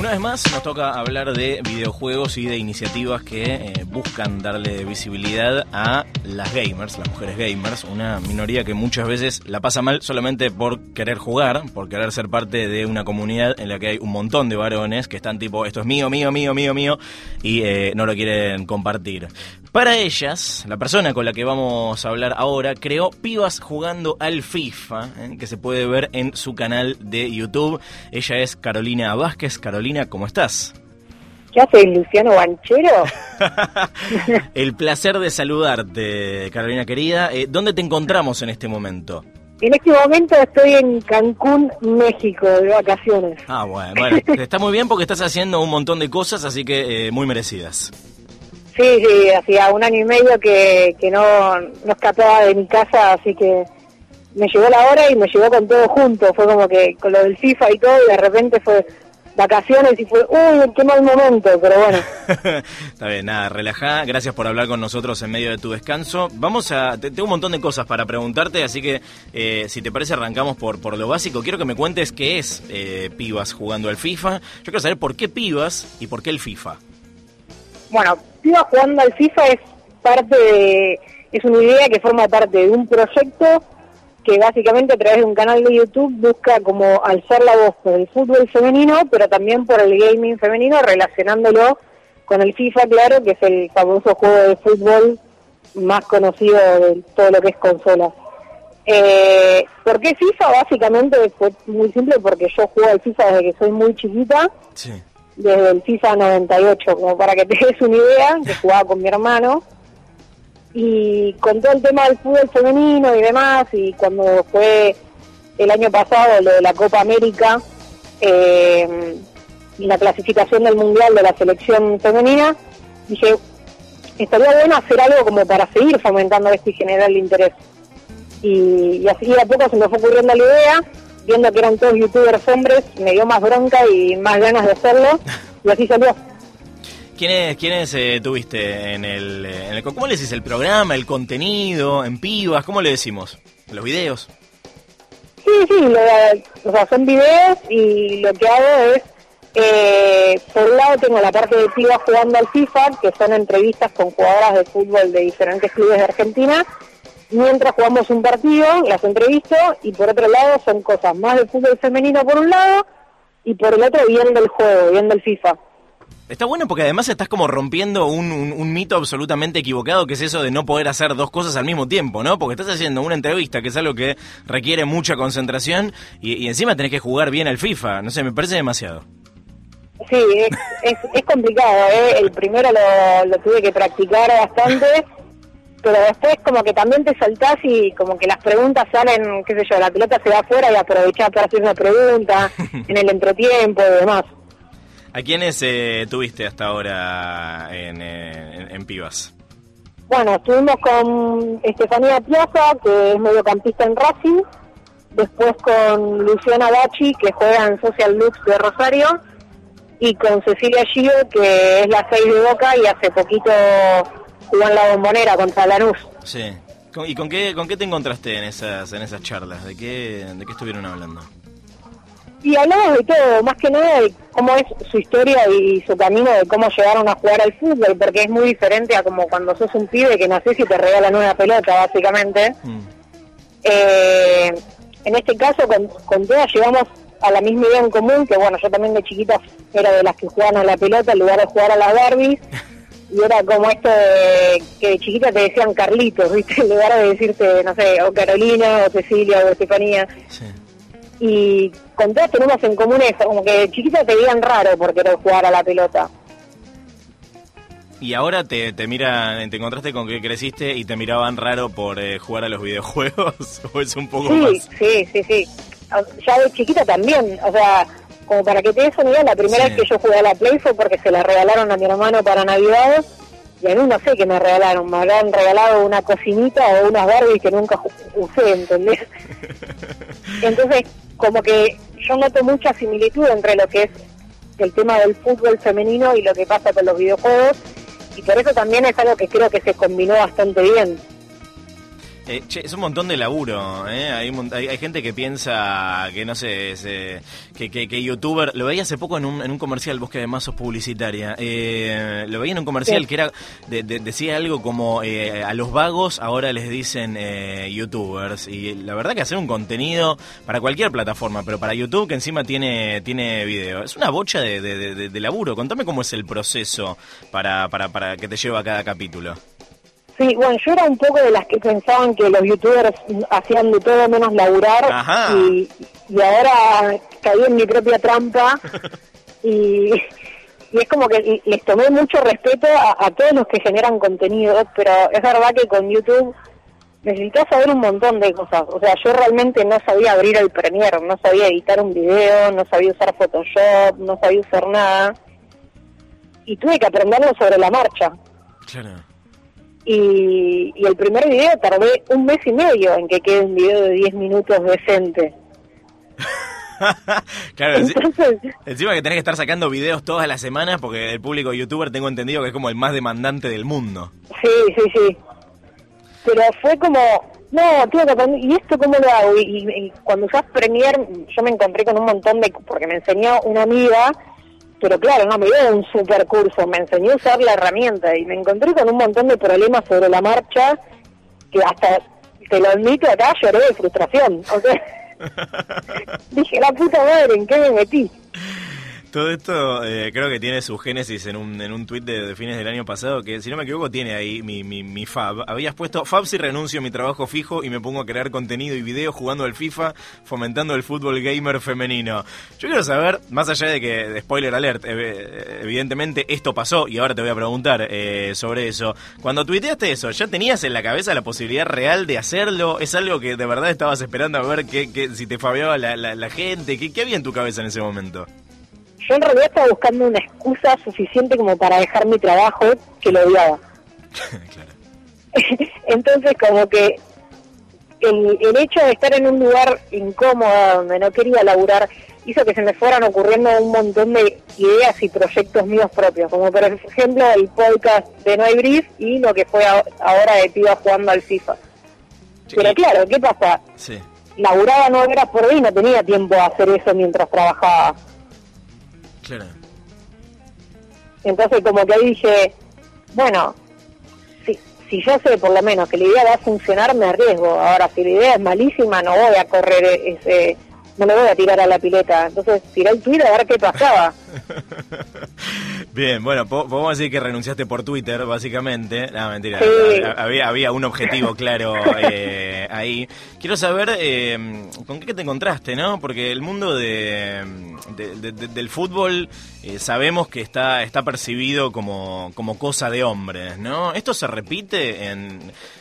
Una vez más nos toca hablar de videojuegos y de iniciativas que buscan darle visibilidad a las gamers, las mujeres gamers, una minoría que muchas veces la pasa mal solamente por querer jugar, por querer ser parte de una comunidad en la que hay un montón de varones que están tipo, esto es mío, y no lo quieren compartir. Para ellas, la persona con la que vamos a hablar ahora creó Pibas Jugando al FIFA, que se puede ver en su canal de YouTube. Ella es Carolina Vázquez. Carolina, ¿cómo estás? ¿Qué haces, Luciano Banchero? El placer de saludarte, Carolina querida. ¿Dónde te encontramos en este momento? En este momento estoy en Cancún, México, de vacaciones. Ah, bueno, está muy bien porque estás haciendo un montón de cosas, así que muy merecidas. Sí, hacía un año y medio que no escapaba de mi casa, así que me llegó la hora y me llegó con todo junto. Fue como que con lo del FIFA y todo, y de repente fue vacaciones y fue, uy, qué mal momento, pero bueno. Está bien, nada, relajá, gracias por hablar con nosotros en medio de tu descanso. Tengo un montón de cosas para preguntarte, así que si te parece arrancamos por lo básico. Quiero que me cuentes qué es Pibas Jugando al FIFA. Yo quiero saber por qué Pibas y por qué el FIFA. Bueno, Pibas Jugando al FIFA es una idea que forma parte de un proyecto que básicamente a través de un canal de YouTube busca como alzar la voz por el fútbol femenino, pero también por el gaming femenino, relacionándolo con el FIFA, claro, que es el famoso juego de fútbol más conocido de todo lo que es consolas. ¿Por qué FIFA? Básicamente fue muy simple, porque yo juego al FIFA desde que soy muy chiquita, sí. Desde el FIFA 98, como para que te des una idea, que jugaba con mi hermano. Y con todo el tema del fútbol femenino y demás, y cuando fue el año pasado lo de la Copa América, la clasificación del Mundial de la selección femenina, dije, estaría bueno hacer algo como para seguir fomentando esto y generar el interés. Y así de a poco se me fue ocurriendo la idea, viendo que eran todos youtubers hombres, me dio más bronca y más ganas de hacerlo, y así salió. ¿Quiénes tuviste en el... ¿Cómo le decís? ¿El programa? ¿El contenido? ¿En Pibas? ¿Cómo le decimos? ¿Los videos? Sí, son videos, y lo que hago es... por un lado tengo la parte de Pibas Jugando al FIFA, que son entrevistas con jugadoras de fútbol de diferentes clubes de Argentina, mientras jugamos un partido, las entrevisto, y por otro lado son cosas más de fútbol femenino por un lado, y por el otro viendo el juego, viendo el FIFA. Está bueno porque además estás como rompiendo un mito absolutamente equivocado, que es eso de no poder hacer dos cosas al mismo tiempo, ¿no? Porque estás haciendo una entrevista, que es algo que requiere mucha concentración, y encima tenés que jugar bien al FIFA. No sé, me parece demasiado. Sí, es complicado, ¿eh? El primero lo tuve que practicar bastante, pero después como que también te saltás y como que las preguntas salen, qué sé yo, la pelota se va afuera y aprovechás para hacer una pregunta en el entretiempo y demás. ¿A quiénes tuviste hasta ahora en Pibas? Bueno, estuvimos con Estefanía Piazza, que es mediocampista en Racing. Después con Luciana Bacci, que juega en Social Lux de Rosario. Y con Cecilia Gio, que es la 6 de Boca y hace poquito jugó en la Bombonera contra Lanús. Sí. ¿Y con qué te encontraste en esas charlas? ¿De qué estuvieron hablando? Y hablamos de todo, más que nada de cómo es su historia y su camino de cómo llegaron a jugar al fútbol, porque es muy diferente a como cuando sos un pibe que nacés y te regalan una pelota, básicamente. En este caso, con todas llegamos a la misma idea en común, que bueno, yo también de chiquita era de las que jugaban a la pelota en lugar de jugar a las Barbies, y era como esto de que de chiquita te decían Carlitos, ¿viste? En lugar de decirte, no sé, o Carolina, o Cecilia, o Estefanía. Sí. Y con todas tenemos en común eso, como que de chiquita te veían raro por querer jugar a la pelota. Y ahora te encontraste con que creciste y te miraban raro por jugar a los videojuegos, o es un poco más... Sí, ya de chiquita también, o sea, como para que te des una idea, la primera vez que yo jugué a la Play fue porque se la regalaron a mi hermano para Navidad, y a mí no sé qué me regalaron, me habían regalado una cocinita o unas Barbies que nunca usé, ¿entendés? Entonces... como que yo noto mucha similitud entre lo que es el tema del fútbol femenino y lo que pasa con los videojuegos, y por eso también es algo que creo que se combinó bastante bien. Che, es un montón de laburo, ¿eh? Hay gente que piensa que, no sé, que youtuber... Lo veía hace poco en un comercial, vos que además sos publicitaria. Lo veía en un comercial que era decía algo como a los vagos ahora les dicen youtubers. Y la verdad que hacer un contenido para cualquier plataforma, pero para YouTube, que encima tiene video, es una bocha de laburo. Contame cómo es el proceso para que te lleva cada capítulo. Sí, bueno, yo era un poco de las que pensaban que los youtubers hacían de todo menos laburar. Ajá. Y ahora caí en mi propia trampa y es como que les tomé mucho respeto a todos los que generan contenido, pero es verdad que con YouTube necesitas saber un montón de cosas. O sea, yo realmente no sabía abrir el Premiere, no sabía editar un video, no sabía usar Photoshop, no sabía usar nada. Y tuve que aprenderlo sobre la marcha. Claro. Y el primer video tardé 1 mes y medio en que quede un video de 10 minutos decente. Claro, entonces, encima que tenés que estar sacando videos todas las semanas, porque el público youtuber tengo entendido que es como el más demandante del mundo. Sí, sí, sí. Pero fue como, no, tío, ¿y esto cómo lo hago? Y cuando usás Premiere, yo me encontré con un montón de... Porque me enseñó una amiga... Pero claro, no me dio un super curso, me enseñó a usar la herramienta y me encontré con un montón de problemas sobre la marcha que hasta, te lo admito acá, lloré de frustración. O sea, dije, la puta madre, ¿en qué me metí? Todo esto creo que tiene su génesis en un tuit de fines del año pasado, que si no me equivoco tiene ahí mi fab. Habías puesto, fab si renuncio a mi trabajo fijo y me pongo a crear contenido y video jugando al FIFA, fomentando el fútbol gamer femenino. Yo quiero saber, más allá de que, spoiler alert, evidentemente esto pasó y ahora te voy a preguntar sobre eso. Cuando tuiteaste eso, ¿ya tenías en la cabeza la posibilidad real de hacerlo? ¿Es algo que de verdad estabas esperando a ver que si te fabeaba la gente? ¿Qué había en tu cabeza en ese momento? Yo en realidad estaba buscando una excusa suficiente como para dejar mi trabajo, que lo odiaba. Claro. Entonces como que el hecho de estar en un lugar incómodo donde no quería laburar hizo que se me fueran ocurriendo un montón de ideas y proyectos míos propios, como por ejemplo el podcast de No Hay Brief y lo que fue ahora de Pibas Jugando al FIFA. Sí. Pero claro, ¿qué pasa? Sí. Laburaba 9 horas por día y no tenía tiempo de hacer eso mientras trabajaba. Claro. Entonces como que ahí dije, bueno, si yo sé por lo menos que la idea va a funcionar, me arriesgo. Ahora, si la idea es malísima, no voy a correr ese, no me voy a tirar a la pileta. Entonces tiré el Twitter a ver qué pasaba. Bien, bueno, podemos decir que renunciaste por Twitter, básicamente. No, mentira, sí. Había un objetivo claro ahí. Quiero saber con qué te encontraste, ¿no? Porque el mundo del fútbol sabemos que está percibido como cosa de hombres, ¿no? Esto se repite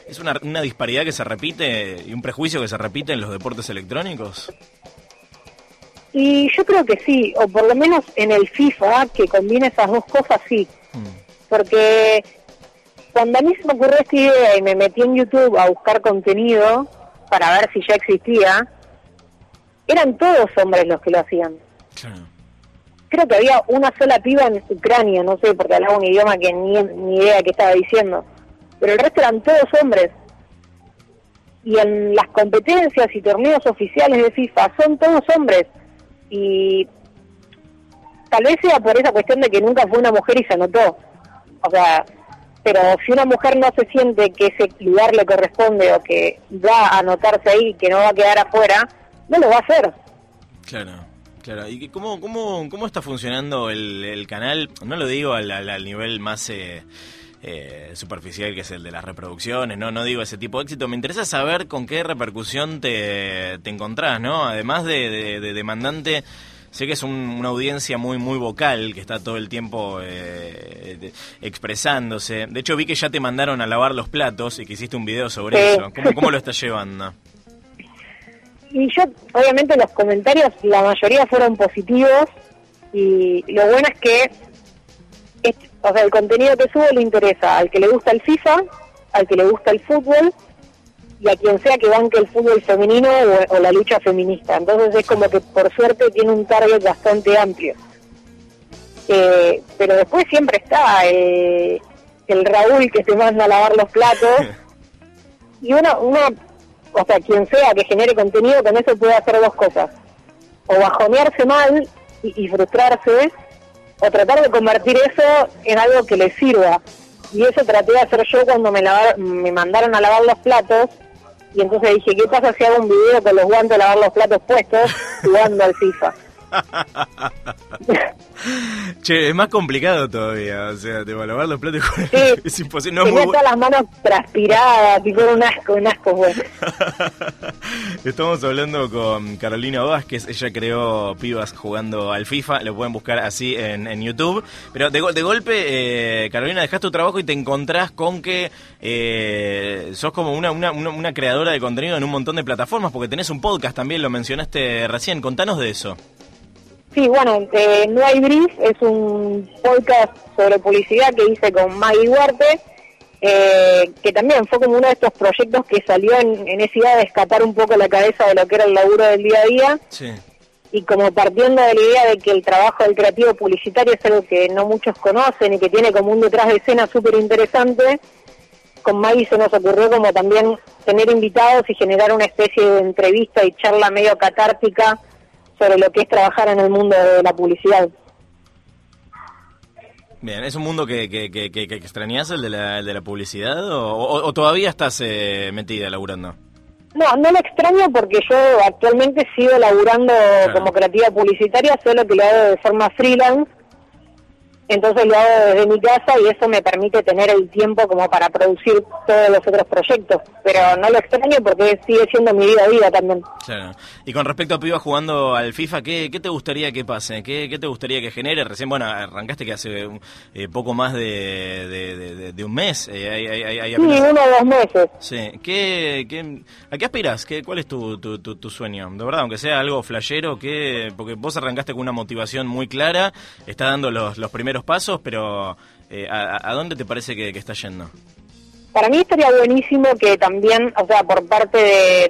¿Es una disparidad que se repite y un prejuicio que se repite en los deportes electrónicos? Y yo creo que sí, o por lo menos en el FIFA, que combina esas dos cosas, sí. Porque cuando a mí se me ocurrió esta idea y me metí en YouTube a buscar contenido para ver si ya existía, eran todos hombres los que lo hacían. Claro. Creo que había una sola piba en Ucrania, no sé, porque hablaba un idioma que ni idea qué estaba diciendo. Pero el resto eran todos hombres. Y en las competencias y torneos oficiales de FIFA son todos hombres. Y tal vez sea por esa cuestión de que nunca fue una mujer y se anotó. O sea, pero si una mujer no se siente que ese lugar le corresponde o que va a anotarse ahí, que no va a quedar afuera, no lo va a hacer. Claro. Claro, ¿y cómo está funcionando el canal? No lo digo al nivel más superficial, que es el de las reproducciones, no digo ese tipo de éxito. Me interesa saber con qué repercusión te encontrás, ¿no? Además de demandante, sé que es una audiencia muy muy vocal, que está todo el tiempo expresándose. De hecho, vi que ya te mandaron a lavar los platos y que hiciste un video sobre eso. ¿Cómo lo estás llevando? Y yo, obviamente, los comentarios, la mayoría fueron positivos, y lo bueno es que o sea, el contenido que subo le interesa al que le gusta el FIFA, al que le gusta el fútbol, y a quien sea que banque el fútbol femenino o la lucha feminista. Entonces es como que, por suerte, tiene un target bastante amplio. Pero después siempre está el Raúl que te manda a lavar los platos, Y o sea, quien sea que genere contenido, con eso puede hacer dos cosas. O bajonearse mal y frustrarse, o tratar de convertir eso en algo que le sirva. Y eso traté de hacer yo cuando me mandaron a lavar los platos. Y entonces dije, ¿qué pasa si hago un video con los guantes de lavar los platos puestos jugando al FIFA? Che, es más complicado todavía. O sea, te va a lavar los platos y jugar. Sí, es imposible. No, tenía todas las manos transpiradas, tipo un asco, güey. Estamos hablando con Carolina Vázquez. Ella creó Pibas Jugando al FIFA. Lo pueden buscar así en YouTube. Pero de golpe, Carolina, dejás tu trabajo y te encontrás con que sos como una creadora de contenido en un montón de plataformas, porque tenés un podcast también, lo mencionaste recién. Contanos de eso. Sí, bueno, No Hay Brief es un podcast sobre publicidad que hice con Maggie Duarte, que también fue como uno de estos proyectos que salió en esa idea de escapar un poco la cabeza de lo que era el laburo del día a día. Sí. Y como partiendo de la idea de que el trabajo del creativo publicitario es algo que no muchos conocen y que tiene como un detrás de escena súper interesante, con Maggie se nos ocurrió como también tener invitados y generar una especie de entrevista y charla medio catártica sobre lo que es trabajar en el mundo de la publicidad. Bien, ¿es un mundo que extrañás, el de la publicidad? ¿O todavía estás metida laburando? No lo extraño, porque yo actualmente sigo laburando, claro, como creativa publicitaria, solo que lo hago de forma freelance. Entonces lo hago desde mi casa y eso me permite tener el tiempo como para producir todos los otros proyectos. Pero no lo extraño porque sigue siendo mi vida a vida también. Claro. Y con respecto a Pibas Jugando al FIFA, ¿qué te gustaría que pase? ¿Qué te gustaría que genere? Recién, bueno, arrancaste que hace poco más de un mes. Sí, 1 o 2 meses. Sí. ¿A qué aspirás? ¿Cuál es tu sueño? De verdad, aunque sea algo flashero, porque vos arrancaste con una motivación muy clara, está dando los primeros pasos, pero ¿a dónde te parece que está yendo? Para mí estaría buenísimo que también, o sea, por parte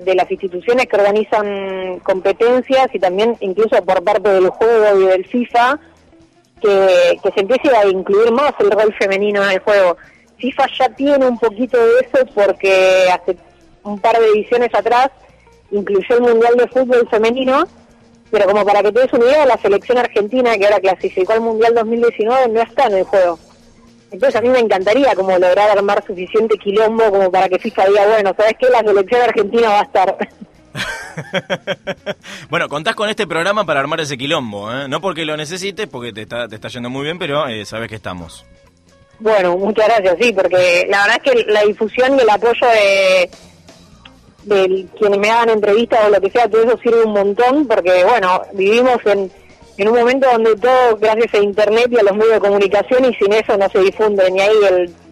de las instituciones que organizan competencias y también incluso por parte del juego y del FIFA, que se empiece a incluir más el rol femenino en el juego. FIFA ya tiene un poquito de eso porque hace un par de ediciones atrás incluyó el Mundial de Fútbol Femenino. Pero como para que te des una idea, la selección argentina, que ahora clasificó al Mundial 2019, no está en el juego. Entonces a mí me encantaría como lograr armar suficiente quilombo como para que FIFA diga, bueno, ¿sabes qué? La selección argentina va a estar. Bueno, contás con este programa para armar ese quilombo, ¿eh? No porque lo necesites, porque te está yendo muy bien, pero sabes que estamos. Bueno, muchas gracias, sí, porque la verdad es que la difusión y el apoyo de quienes me hagan entrevistas o lo que sea, todo eso sirve un montón, porque bueno, vivimos en un momento donde todo gracias a internet y a los medios de comunicación, y sin eso no se difunde ni ahí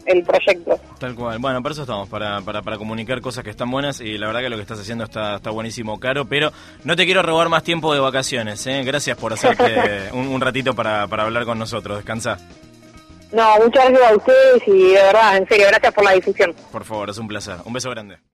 el proyecto. Tal cual. Bueno, para eso estamos, para comunicar cosas que están buenas, y la verdad que lo que estás haciendo está buenísimo, Caro, pero no te quiero robar más tiempo de vacaciones, ¿eh? Gracias por hacerte un ratito para hablar con nosotros. Descansá. No, muchas gracias a ustedes y de verdad, en serio, gracias por la difusión. Por favor, es un placer. Un beso grande.